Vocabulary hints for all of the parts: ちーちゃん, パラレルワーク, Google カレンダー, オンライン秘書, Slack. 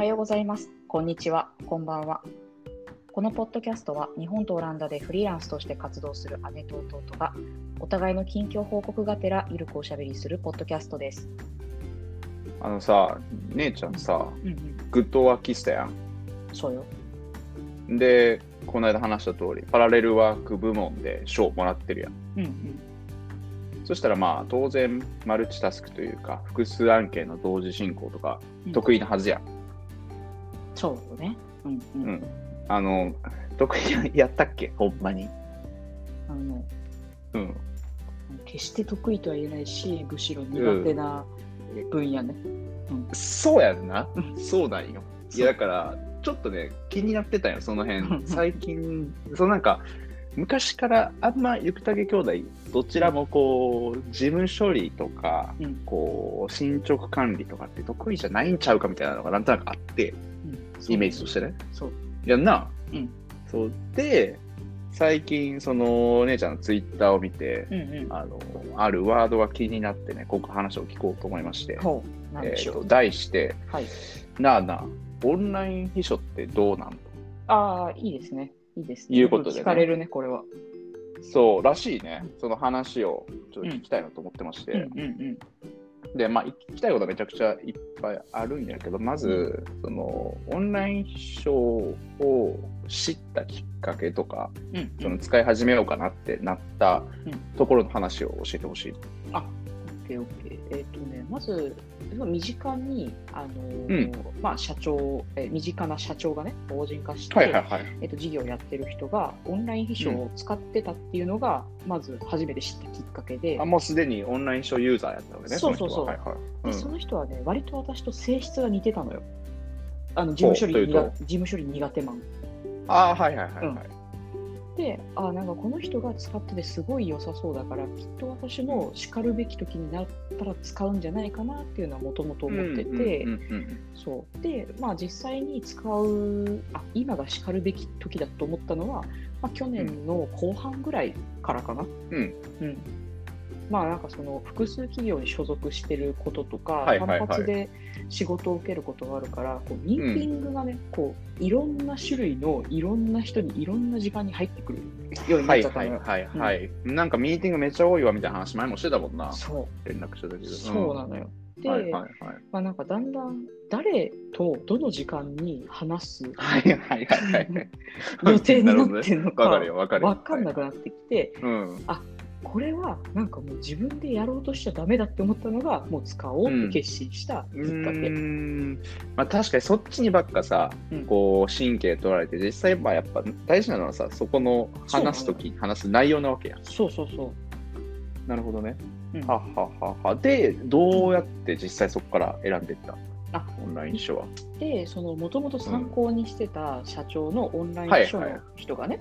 はようございます。こんにちは。こんばんは。このポッドキャストは日本とオランダでフリーランスとして活動する姉と弟がお互いの近況報告がてらゆるくおしゃべりするポッドキャストです。姉ちゃんさ、グッドワークしたやん。そうよ。で、この間話した通りパラレルワーク部門で賞をもらってるやん。そしたらまあ当然マルチタスクというか複数案件の同時進行とか得意なはずやん。そうね。得意やったっけ、ほんまに。決して得意とは言えないし、むしろ苦手な分野ね。そうやんな。そうなんよ。いやだからちょっとね気になってたよその辺。最近そのなんか。昔からあんまゆくたげ兄弟どちらもこう事務処理とか、こう進捗管理とかって得意じゃないんちゃうかみたいなのがなんとなくあって、イメージとしてね。やんな。そうで最近その姉ちゃんのツイッターを見て、あるワードが気になってね、今回話を聞こうと思いまして。題して、なあなあオンライン秘書ってどうなんの？ああ、いいですね。いうことでね、聞かれるねこれは。そうらしいね。その話をちょっと聞きたいなと思ってまして、でまあ聞きたいことはめちゃくちゃいっぱいあるんやけど、まずそのオンライン秘書を知ったきっかけとか、その使い始めようかなってなったところの話を教えてほしい。あ、OK。まず身近にまあ社長、身近な社長がね法人化して、事業をやってる人がオンライン秘書を使ってたっていうのが、まず初めて知ったきっかけで、もうすでにオンライン秘書ユーザーやったわけね。でその人はね割と私と性質が似てたのよ。事務処理苦手マン。で、なんかこの人が使っててすごい良さそうだからきっと私もしかるべき時になったら使うんじゃないかなっていうのはもともと思ってて、そうで、まあ、実際に使う今がしかるべき時だと思ったのは、去年の後半ぐらいからかな。まあなんかその複数企業に所属してることとか、単発で仕事を受けることがあるから、こうミーティングがね、こういろんな種類のいろんな人にいろんな時間に入ってくるようになっちゃったのよ。なんかミーティングめっちゃ多いわみたいな話前もしてたもんな。連絡した時。そうなのよ。で、まあなんかだんだん誰とどの時間に話す予定になってるのか分かんなくなってきて、これはなんかもう自分でやろうとしちゃダメだって思ったのがもう使おうって決心したきっかけ。確かにそっちにばっかさ、こう神経取られて、実際やっぱ大事なのはさ、そこの話すとき話す内容なわけや。なるほどね。でどうやって実際そこから選んでいったオンライン秘書は。でそのもともと参考にしてた社長のオンライン秘書の人がね、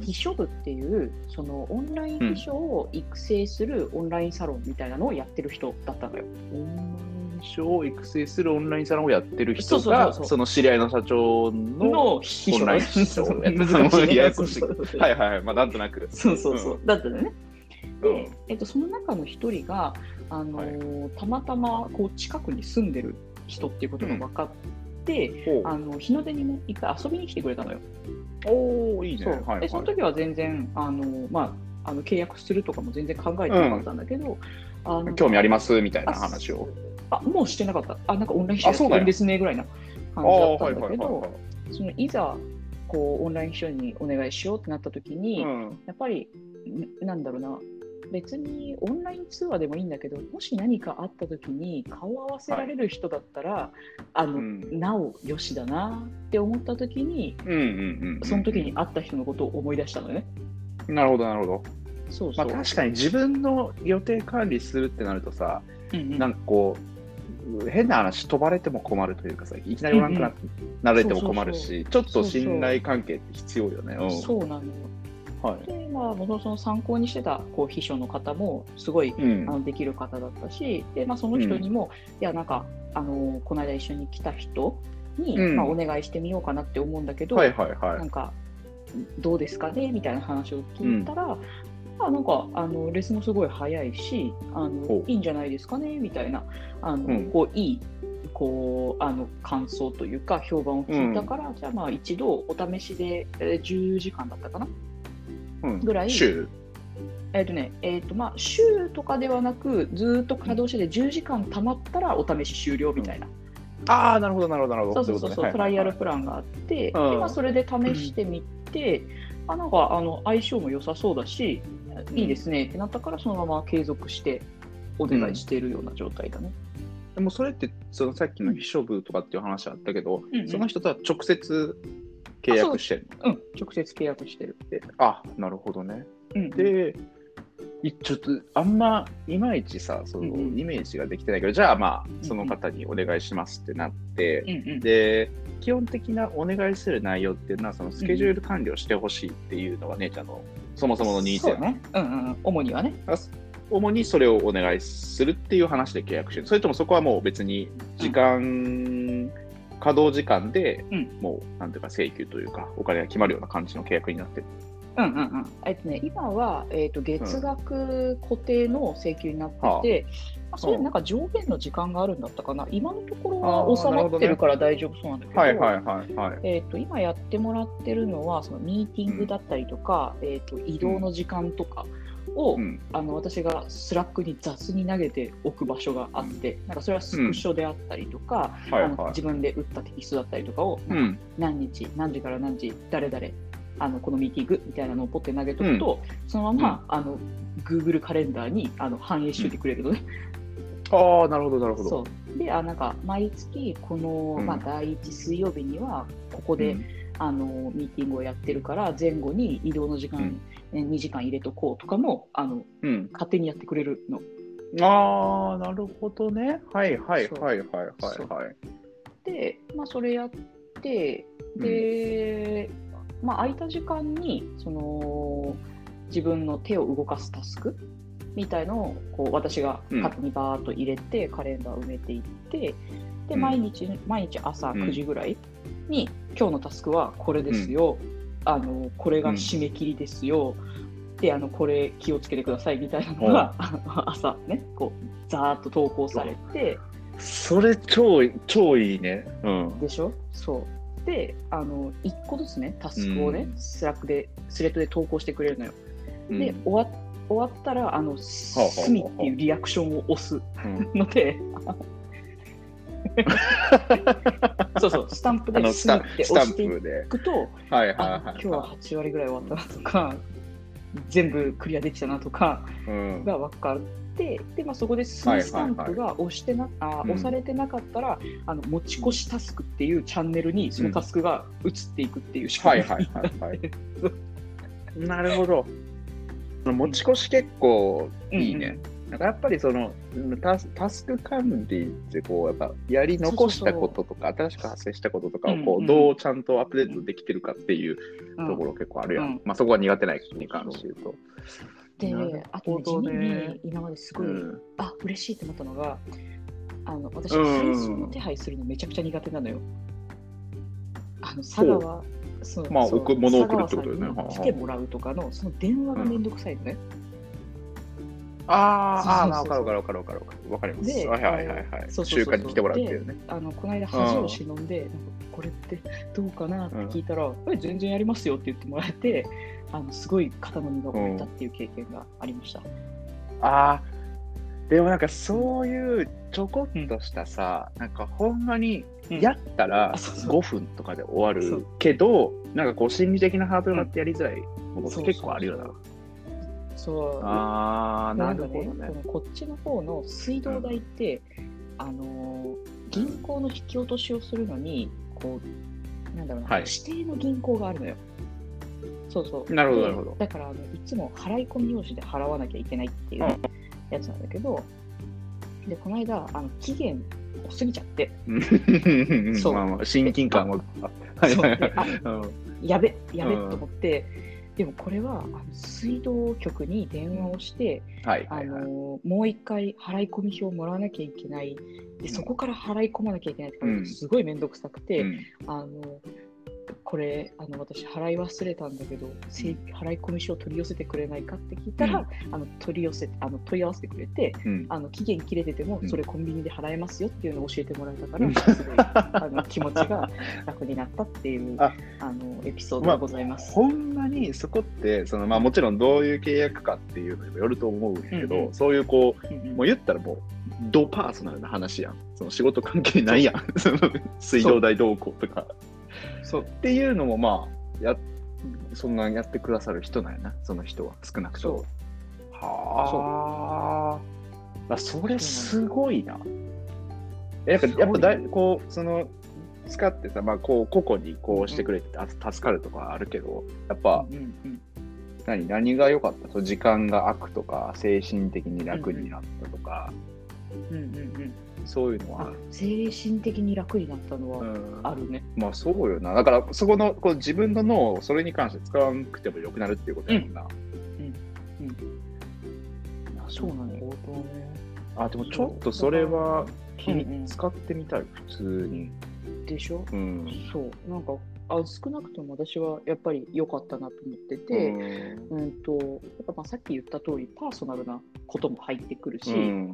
秘書部っていうそのオンライン秘書を育成するオンラインサロンみたいなのをやってる人だったのよ。オンライン秘書を育成するオンラインサロンをやってる人がその知り合いの社長の秘書なんですよ。ややこしい。まあなんとなく。だったのね。で、その中の一人がたまたまこう近くに住んでる人っていうことが分かって、日の出にも一回遊びに来てくれたのよ。いいね。でその時は全然契約するとかも全然考えてなかったんだけど、興味ありますみたいな話をもうしてなかった。なんかオンライン秘書やってるんですねぐらいな感じだったんだけど、いざこうオンライン秘書にお願いしようってなった時に、やっぱりなんだろうな、別にオンライン通話でもいいんだけど、もし何かあった時に顔を合わせられる人だったら、なおよしだなって思った時に、その時に会った人のことを思い出したのね。なるほどなるほど。確かに自分の予定管理するってなるとさ、なんかこう変な話飛ばれても困るというかさ、いきなりおらんくなられても困るし、ちょっと信頼関係って必要よね。そうなのよ。でまあ、もともと参考にしてた秘書の方もすごい、できる方だったし、で、その人にも、いやなんかこの間一緒に来た人に、お願いしてみようかなって思うんだけど、なんかどうですかねみたいな話を聞いたら、なんかレスもすごい早いし、いいんじゃないですかねみたいなこういいこう感想というか評判を聞いたから、うん、じゃあまあ一度お試しで、10時間だったかな、うん、ぐらい週まあ週とかではなくずっと稼働してて10時間たまったらお試し終了みたいな、うん、ああなるほどなるほどなるほど、そうトライアルプランがあって、はいはい、今それで試してみて、うん、なんか相性も良さそうだし、うん、いいですねってなったからそのまま継続してお願いしているような状態だね。うん、でもそれってそのさっきの秘書部とかっていう話あったけど、うんうん、その人とは直接契約してるの？うん、直接契約してるって。あ、なるほどね。うん、でちょっとあんまいまいちさそのイメージができてないけど、うん、じゃあまあその方にお願いしますってなって、うんうん、で基本的なお願いする内容っていうのはそのスケジュール管理をしてほしいっていうのがね、うん、ちゃんのそもそものニーズやね。うんうん、主にはね、主にそれをお願いするっていう話で契約してる。それともそこはもう別に時間、うん、稼働時間でもうなんていうか請求というかお金が決まるような感じの契約になってる？うんうんうん、今は、月額固定の請求になってて、うん、それなんか上限の時間があるんだったかな、うん、今のところは収まってるから大丈夫そうなんだけど、今やってもらってるのはそのミーティングだったりとか、うん、移動の時間とかを、うん、私がスラックに雑に投げておく場所があって、うん、なんかそれはスクショであったりとか、うん、はいはい、自分で打ったテキストだったりとかを、うん、何日何時から何時誰々このミーティングみたいなのをポッて投げとくと、うん、そのまま、うん、Google カレンダーに反映していてくれるのね。ああ、なるほどなるほど。そうで、なんか毎月この、うん、まあ、第1水曜日にはここで、うん、ミーティングをやってるから前後に移動の時間、うん、2時間入れとこうとかもうん、勝手にやってくれるの。ああ、なるほどね。はいはいはいはいはいはい。で、まあ、それやってで、うん、まあ、空いた時間にその自分の手を動かすタスクみたいのをこう私が勝手にバーッと入れてカレンダーを埋めていって、うん、で毎日朝9時ぐらいに、うん、今日のタスクはこれですよ、うん、これが締め切りですよ、うん、でこれ気をつけてくださいみたいなのが、うん、朝ねこうザーッと投稿されて、それ超いいね、うん、でしょ。そうで1個ずつねタスクをね、うん、スレッドで投稿してくれるのよ。うん、で終わったら隅っていうリアクションを押すので、うん、そうそうスタンプで隅って押していくと、はいはいはい、今日は8割ぐらい終わったなとか、全部クリアできたなとかが分かる。うんでまあ、そこで隅スタンプが押されてなかったら、うん、持ち越しタスクっていうチャンネルにそのタスクが移っていくっていう仕組みになって、うん、はいはいはいはいなるほど。持ち越し結構いいね。うん、なんかやっぱりそのタスク管理ってこうやっぱやり残したこととか新しく発生したこととかをこうどうちゃんとアップデートできてるかっていうところ結構あるやん。うんうん、まあ、そこは苦手な人に関して言うと。であと、ね、地味に今まですごい、うん、嬉しいと思ったのが私清掃の手配するのめちゃくちゃ苦手なのよ。佐川さんに来てもらうとかのその電話がめんどくさいのね。うん、ああ分かります。で習慣に来てもらうっていうね。この間恥を忍んで、うん、これってどうかなって聞いたら、うん、全然やりますよって言ってもらえてすごい肩の荷が下りたっていう経験がありました。うん、でもなんかそういうちょこっとしたさ、うん、なんかほんまにやったら5分とかで終わるけど、うん、なんかこう心理的なハードルがあってやりづらいものって結構あるよな。そうなるほどね。こっちの方の水道代って、うん、銀行の引き落としをするのにこうなんだろうな、はい、指定の銀行があるのよ。そうなるほどなるほど。だからいつも払い込み用紙で払わなきゃいけないっていうやつなんだけど、でこの間期限を過ぎちゃってそう、まあまあ、親近感もやべと思って、うん、でもこれは水道局に電話をして、うんはいはいはい、もう一回払い込み表をもらわなきゃいけないで、そこから払い込まなきゃいけないってすごい面倒くさくて、うん、これ私払い忘れたんだけど、払い込み書を取り寄せてくれないかって聞いたら、うん、問い合わせてくれて、うん、期限切れててもそれコンビニで払えますよっていうのを教えてもらえたから、うん、すごい気持ちが楽になったっていうエピソードがございます、まあ、ほんまにそこってまあ、もちろんどういう契約かっていうのにもよると思うんだけど、うんうん、そういうこう、うんうん、もう言ったらもうドパーソナルな話やん、その仕事関係ないやん水道代どうこうとかそうっていうのもまあそんなやってくださる人なんやな、その人は少なくとも。はあ、それすごいな。やっぱこう使ってさ、まあ個々にこうしてくれて助かるとかあるけど、やっぱ、うんうん、何が良かった？時間が空くとか、精神的に楽になったとか。うんうんうん、そういうのは精神的に楽になったのはあるね、うん、まあそうよな。だからそこのこう自分の脳をそれに関して使わなくても良くなるっていうことやもんな、うんうんうん、なるほどね。そうなんだよ。あ、でもちょっとそれは使ってみたい、普通に。でしょ、うん、そうなんか少なくとも私はやっぱり良かったなと思ってて、やっぱまあさっき言った通りパーソナルなことも入ってくるし、うん、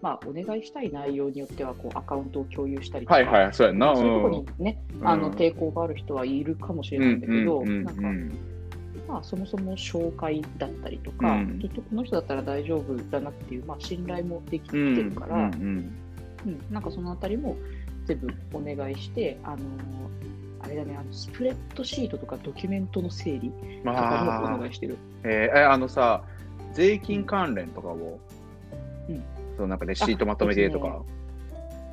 まあ、お願いしたい内容によってはこうアカウントを共有したりとか、はいはい、そうやな、そういうところにね、うん、抵抗がある人はいるかもしれないんだけど、まあ、そもそも紹介だったりとか、きっとこの人だったら大丈夫だなっていう、まあ、信頼もできてるから、なんかそのあたりも全部お願いしてあれだね、スプレッドシートとかドキュメントの整理とかもお願いしてる。さ、税金関連とかを、うん、なんかレシートまとめてとか、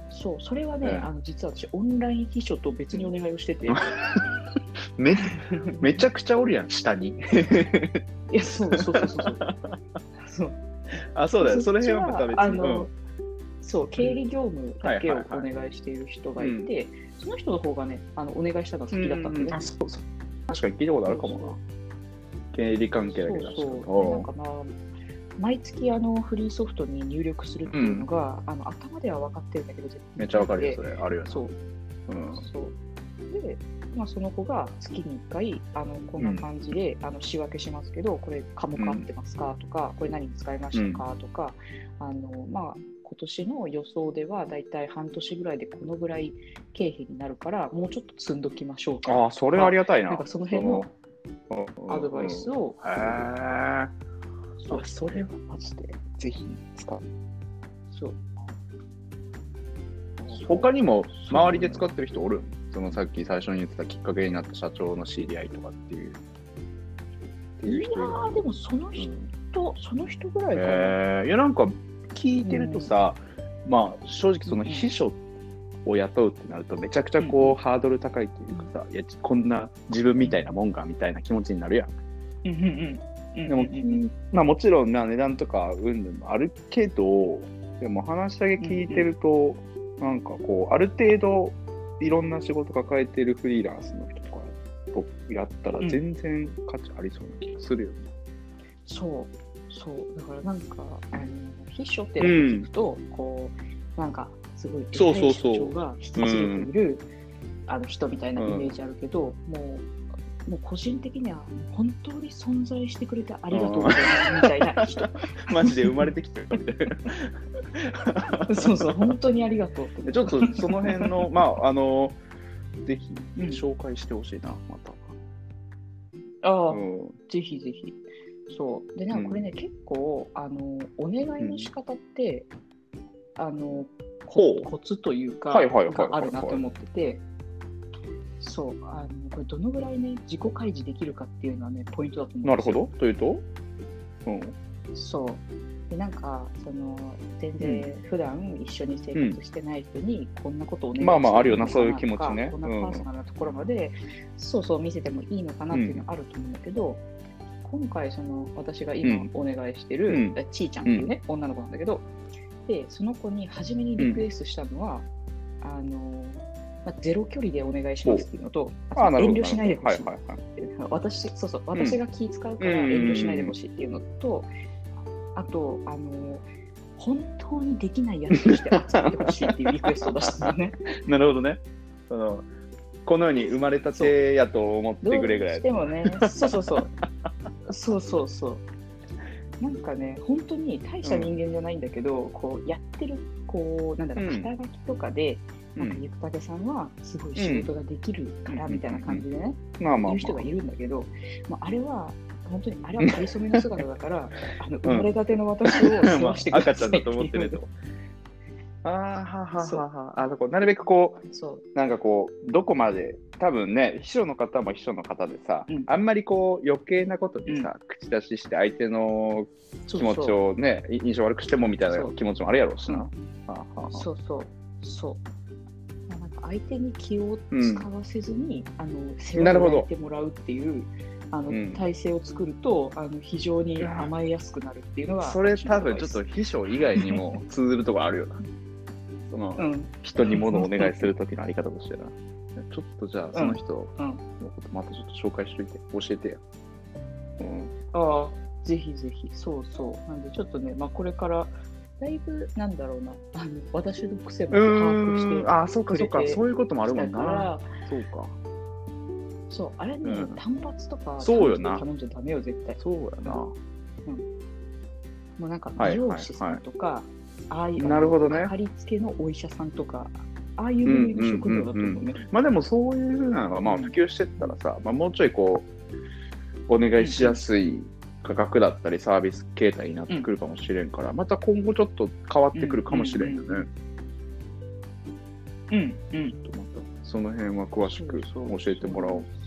そう、それはね、実は私オンライン秘書と別にお願いをしててめちゃくちゃおるやん、下にいや、そうあ、そうだよ、その辺はまた別にそう、経理業務だけをお願いしている人がいて、はいはいはい、その人の方がね、お願いしたのが先だったんでね、うんうん、そう確かに聞いたことあるかもな。経理関係だけだし、なんか、まあ、毎月フリーソフトに入力するっていうのが、うん、頭では分かってるんだけど、めっちゃ分かるよ、それあるよね。で、まあ、その子が月に1回こんな感じで、仕分けしますけど、これ科目合ってますか、うん、とか、これ何に使いましたか、うん、とか、まあ今年の予想ではだいたい半年ぐらいでこのぐらい経費になるからもうちょっと積んどきましょうか。ああ、それはありがたいな。なんかその辺のアドバイスを、それはマジでぜひ使う。そう。他にも周りで使ってる人おる？さっき最初に言ってたきっかけになった社長の知り合いとかっていう人いる？いやー、でもその人ぐらいかな。いや、なんか聞いてるとさ、うん、まあ正直その秘書を雇うってなるとめちゃくちゃこう、うん、ハードル高いというかさ、いやこんな自分みたいなもんかみたいな気持ちになるやん。でも、まあもちろんな値段とかうんぬんもあるけど、でも話だけ聞いてると、なんかこうある程度いろんな仕事抱えてるフリーランスの人とかとやったら全然価値ありそうな気がするよね。そうだからなんか秘書って聞くと、こうなんかすごい社長が引き継いでいる人みたいなイメージあるけど、もう個人的には本当に存在してくれてありがとうみたいな人マジで生まれてきてるみたいなそう本当にありがとうってちょっとその辺のまあぜひ紹介してほしいな、また。ぜひぜひ。そうで、なんかこれね、結構お願いの仕方って、コツというかがあるなと思ってて、そうこれどのぐらいね自己開示できるかっていうのはねポイントだと思うんですよ。なるほど。というと、そうで、なんか全然普段一緒に生活してない人にこんなことをお願いして、まあまああるよな、そういう気持ちね。こんなパーソナルなところまで、そう見せてもいいのかなっていうのはあると思うんだけど。今回私が今お願いしてる、ちーちゃんっていうね、女の子なんだけど、でその子に初めにリクエストしたのは、まあ、ゼロ距離でお願いしますっていうのと、遠慮しないでほしい、私が気使うから遠慮しないでほしいっていうのと、あと本当にできないやつとして扱ってほしいっていうリクエストを出したんだねなるほどね。この世に生まれたてやと思ってくれぐらいでもねそうそうそうそうそうそうなんかね本当に大した人間じゃないんだけど、うん、こうやってるこうなんだろう肩書きとかで、うん、なんかゆくたけさんはすごい仕事ができるからみたいな感じでね言う人がいるんだけど、まあ、あれは本当にあれはかりそめの姿だから生まれたての私を過ごしてください、まあ、赤ちゃんだと思ってねとあははなるべくこうなんかこうどこまで多分ね秘書の方も秘書の方でさ、うん、あんまりこう余計なことにさ、うん、口出しして相手の気持ちをねそうそう印象悪くしてもみたいな気持ちもあるやろうしな、うん、はははそうそうそうなんか相手に気を使わせずに、うん、背負ってもらうっていううん、体制を作ると非常に甘えやすくなるっていうのはそれ多分ちょっと秘書以外にも通ずるとこあるよなその、うん、人に物をお願いするときのあり方としてなちょっとじゃあその人のことまたちょっと紹介しといて教えてよ、うん、ああぜひぜひそうそうなんでちょっとね、まあ、これからだいぶなんだろうな私の癖も把握してくれてああそうかそうかそういうこともあるもんなそうかそうあれね、うん、単発とか頼んじゃダメよ絶対そうやな、うん、もうなんか美容師さんとか、はいはいはい、ああいうなるほどねかかりつけのお医者さんとかああいう職業だと思うね、うんうんうん、まあでもそういう風なのがまあ普及してったらさ、うんまあ、もうちょいこうお願いしやすい価格だったりサービス形態になってくるかもしれんから、うん、また今後ちょっと変わってくるかもしれんよねうんうんちょっとまたその辺は詳しく教えてもらおう。そうそう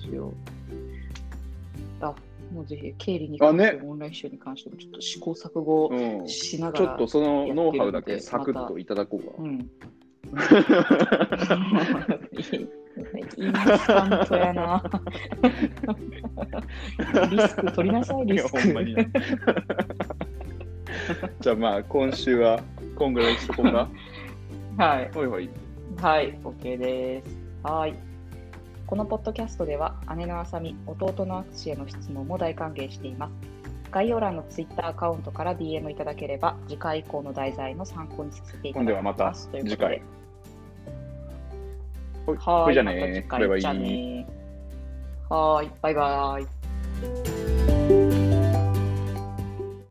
あ、もうぜひ経理に関しても、ね、オンライン秘書に関してもちょっと試行錯誤しながら、うん、ちょっとそのノウハウだけサクッといただこうか。うん、いいスタントやな。リスク取りなさいリスク。ほんまになじゃあまあ今週はこんぐらいしとこうか。はい。ほいほい。はい、OK です。はい。このポッドキャストでは姉のあさみ、弟のあつしへの質問も大歓迎しています。概要欄のツイッターアカウントから DM いただければ次回以降の題材の参考にさせていただきます。今度はまた次回。はい、じゃあね。これはいい。はい、バイバイ。